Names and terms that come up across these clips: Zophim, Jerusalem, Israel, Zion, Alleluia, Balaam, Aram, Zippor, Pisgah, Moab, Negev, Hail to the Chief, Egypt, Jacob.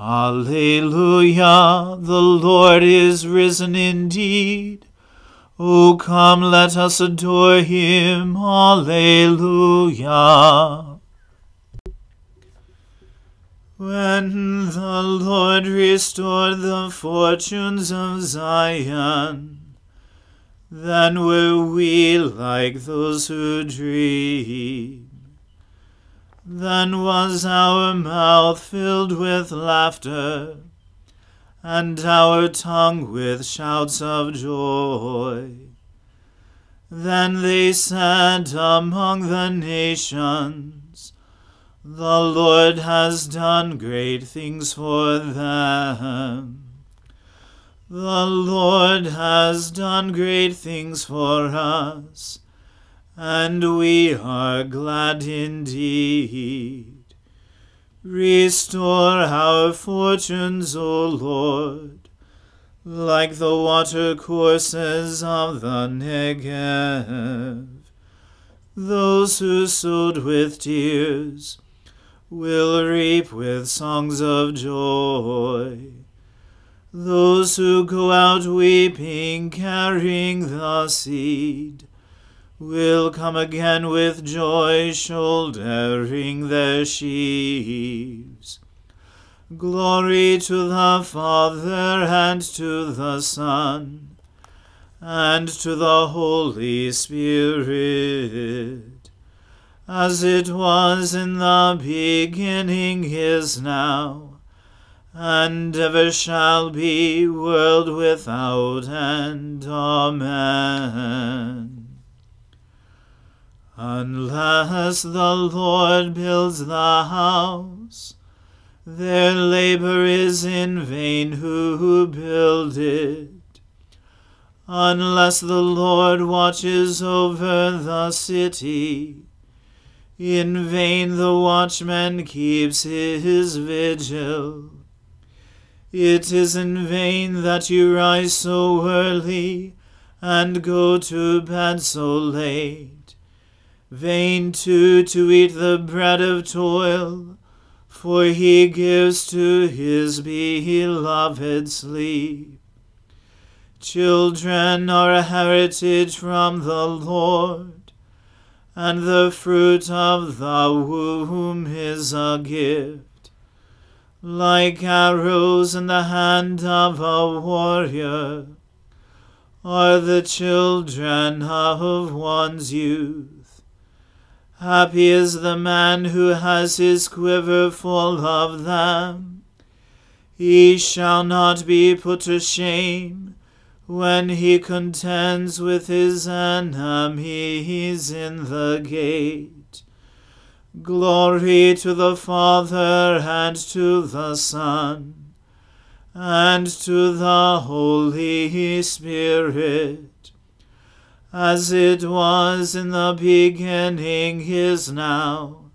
Alleluia. The Lord is risen indeed. O come, let us adore him. Alleluia. When the Lord restored the fortunes of Zion, then were we like those who dream. Then was our mouth filled with laughter, and our tongue with shouts of joy. Then they said among the nations, the Lord has done great things for them. The Lord has done great things for us, and we are glad indeed. Restore our fortunes, O Lord, like the watercourses of the Negev. Those who sowed with tears will reap with songs of joy. Those who go out weeping, carrying the seed, will come again with joy, shouldering their sheaves. Glory to the Father, and to the Son, and to the Holy Spirit, as it was in the beginning, is now, and ever shall be, world without end. Amen. Unless the Lord builds the house, their labor is in vain who build it. Unless the Lord watches over the city, In vain the watchman keeps his vigil. It is in vain that you rise so early and go to bed so late. Vain too to eat the bread of toil, for he gives to his beloved sleep. Children are a heritage from the Lord, and the fruit of the womb is a gift. Like arrows in the hand of a warrior are the children of one's youth. Happy is the man who has his quiver full of them. He shall not be put to shame when he contends with his enemies in the gate. Glory to the Father, and to the Son, and to the Holy Spirit, as it was in the beginning, is now,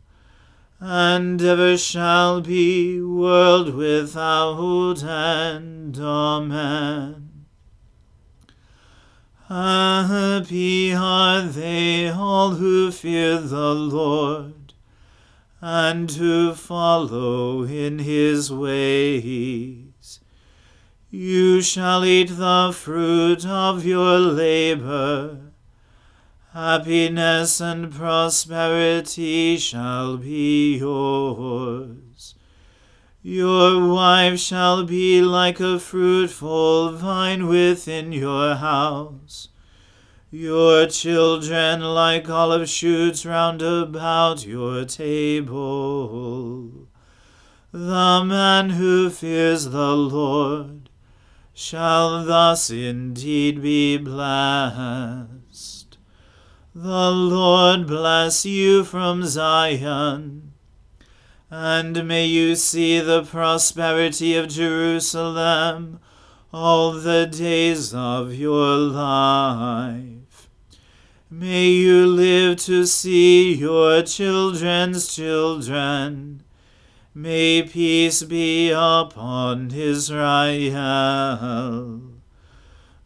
and ever shall be, world without end. Amen. Happy are they all who fear the Lord, and to follow in his ways. You shall eat the fruit of your labor. Happiness and prosperity shall be yours. Your wife shall be like a fruitful vine within your house. Your children like olive shoots round about your table. The man who fears the Lord shall thus indeed be blessed. The Lord bless you from Zion, and may you see the prosperity of Jerusalem all the days of your life. May you live to see your children's children. May peace be upon Israel.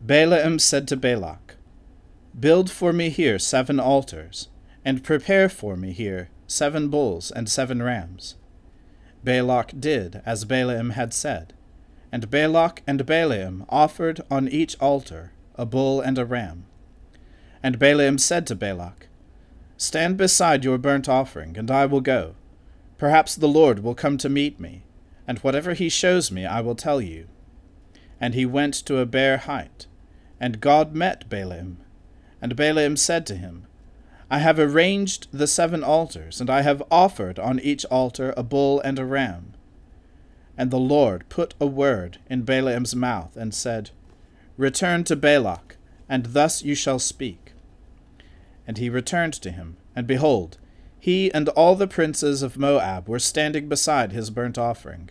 Balaam said to Balak, "Build for me here 7 altars, and prepare for me here 7 bulls and 7 rams." Balak did as Balaam had said, and Balak and Balaam offered on each altar a bull and a ram. And Balaam said to Balak, "Stand beside your burnt offering, and I will go. Perhaps the Lord will come to meet me, and whatever he shows me I will tell you." And he went to a bare height, and God met Balaam. And Balaam said to him, "I have arranged the 7 altars, and I have offered on each altar a bull and a ram." And the Lord put a word in Balaam's mouth, and said, "Return to Balak, and thus you shall speak." And he returned to him, and behold, he and all the princes of Moab were standing beside his burnt offering.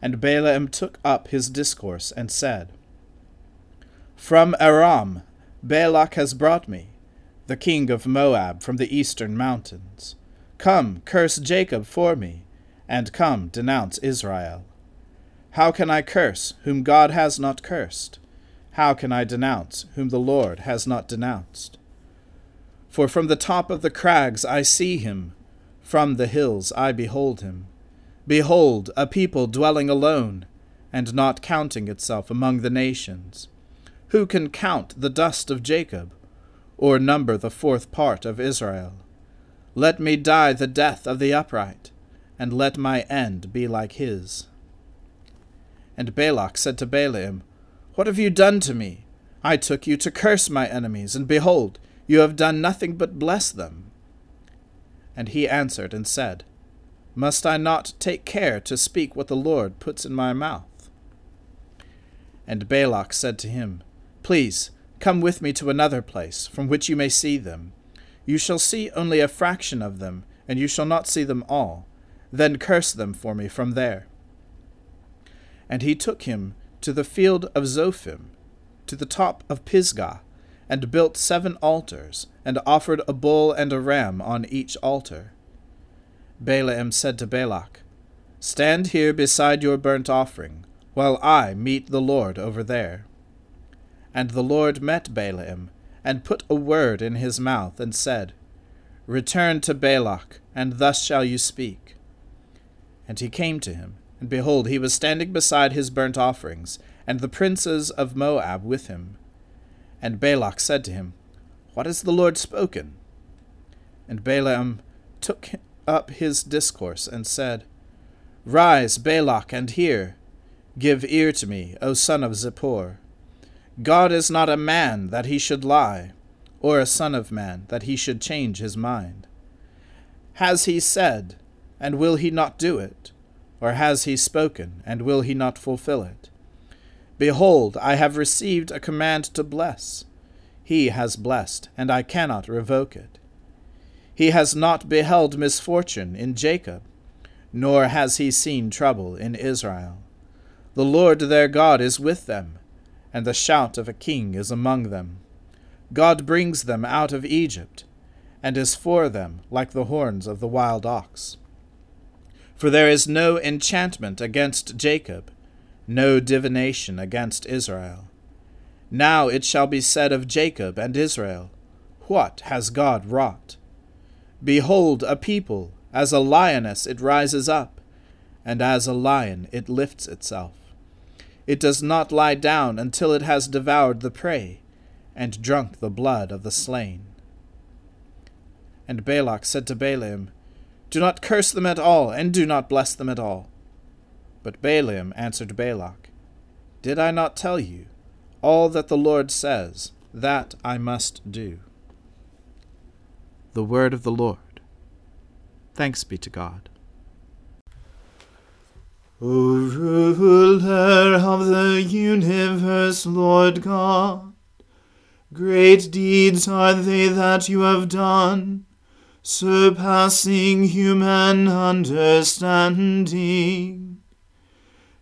And Balaam took up his discourse and said, "From Aram Balak has brought me, the king of Moab from the eastern mountains. Come, curse Jacob for me, and come, denounce Israel. How can I curse whom God has not cursed? How can I denounce whom the Lord has not denounced? For from the top of the crags I see him, from the hills I behold him. Behold, a people dwelling alone, and not counting itself among the nations. Who can count the dust of Jacob, or number the 4th part of Israel? Let me die the death of the upright, and let my end be like his." And Balak said to Balaam, "What have you done to me? I took you to curse my enemies, and behold, you have done nothing but bless them." And he answered and said, Must I not take care to speak what the Lord puts in my mouth? And Balak said to him, Please, come with me to another place, from which you may see them. You shall see only a fraction of them, and you shall not see them all. Then curse them for me from there. And he took him to the field of Zophim, to the top of Pisgah, and built 7 altars, and offered a bull and a ram on each altar. Balaam said to Balak, Stand here beside your burnt offering, while I meet the Lord over there. And the Lord met Balaam, and put a word in his mouth, and said, Return to Balak, and thus shall you speak. And he came to him, and behold, he was standing beside his burnt offerings, and the princes of Moab with him. And Balak said to him, What has the Lord spoken? And Balaam took up his discourse, and said, Rise, Balak, and hear. Give ear to me, O son of Zippor. God is not a man that he should lie, or a son of man that he should change his mind. Has he said, and will he not do it? Or has he spoken, and will he not fulfill it? Behold, I have received a command to bless. He has blessed, and I cannot revoke it. He has not beheld misfortune in Jacob, nor has he seen trouble in Israel. The Lord their God is with them, and the shout of a king is among them. God brings them out of Egypt, and is for them like the horns of the wild ox. For there is no enchantment against Jacob, no divination against Israel. Now it shall be said of Jacob and Israel, What has God wrought? Behold, a people, as a lioness it rises up, and as a lion it lifts itself. It does not lie down until it has devoured the prey, and drunk the blood of the slain. And Balak said to Balaam, Do not curse them at all, and do not bless them at all. But Balaam answered Balak, Did I not tell you, all that the Lord says, that I must do? The word of the Lord. Thanks be to God. O ruler of the universe, Lord God, great deeds are they that you have done, surpassing human understanding.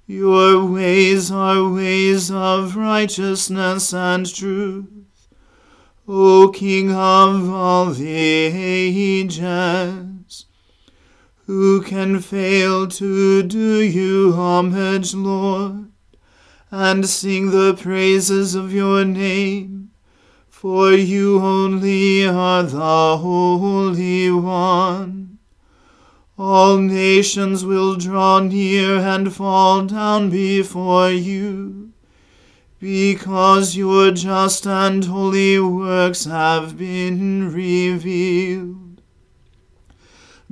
Your ways are ways of righteousness and truth, O King of all the ages. Who can fail to do you homage, Lord, and sing the praises of your name? For you only are the Holy One. All nations will draw near and fall down before you, because your just and holy works have been revealed.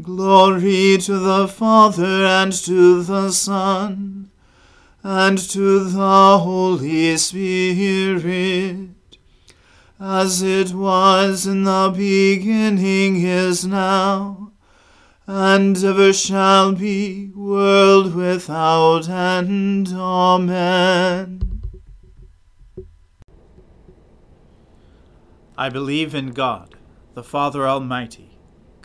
Glory to the Father, and to the Son, and to the Holy Spirit, as it was in the beginning, is now, and ever shall be, world without end. Amen. I believe in God, the Father Almighty,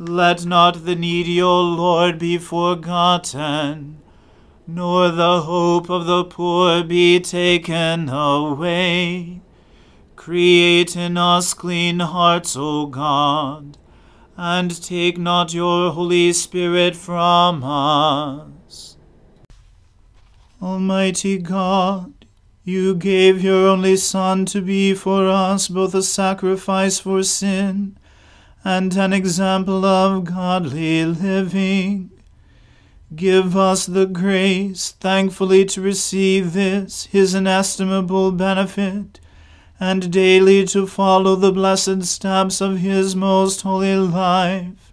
Let not the needy, O Lord, be forgotten, nor the hope of the poor be taken away. Create in us clean hearts, O God, and take not your Holy Spirit from us. Almighty God, you gave your only Son to be for us both a sacrifice for sin and an example of godly living. Give us the grace thankfully to receive this, his inestimable benefit, and daily to follow the blessed steps of his most holy life.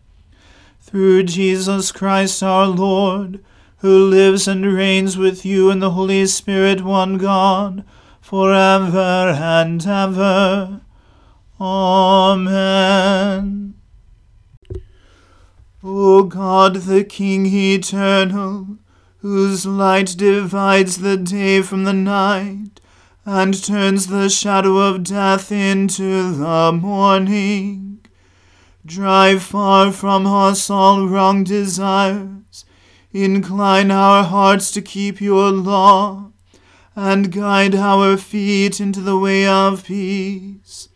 Through Jesus Christ our Lord, who lives and reigns with you in the Holy Spirit, one God, forever and ever. Amen. O God, the King eternal, whose light divides the day from the night, and turns the shadow of death into the morning, drive far from us all wrong desires, incline our hearts to keep your law, and guide our feet into the way of peace,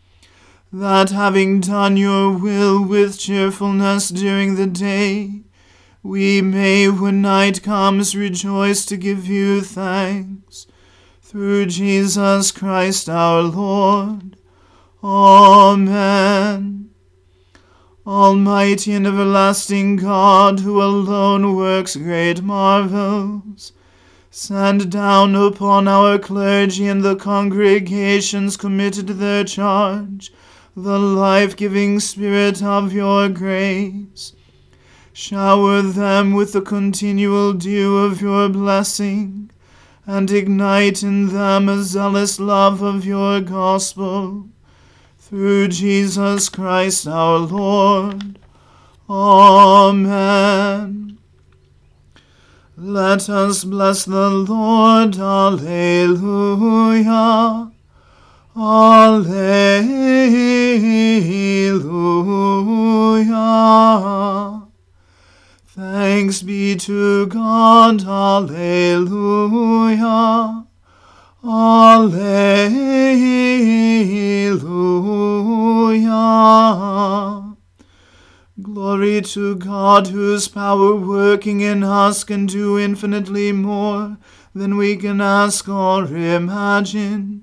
that having done your will with cheerfulness during the day, we may, when night comes, rejoice to give you thanks. Through Jesus Christ our Lord. Amen. Almighty and everlasting God, who alone works great marvels, send down upon our clergy and the congregations committed to their charge the life-giving Spirit of your grace. Shower them with the continual dew of your blessing, and ignite in them a zealous love of your gospel. Through Jesus Christ our Lord. Amen. Let us bless the Lord. Alleluia. Alleluia. Thanks be to God. Alleluia. Alleluia. Glory to God, whose power working in us can do infinitely more than we can ask or imagine.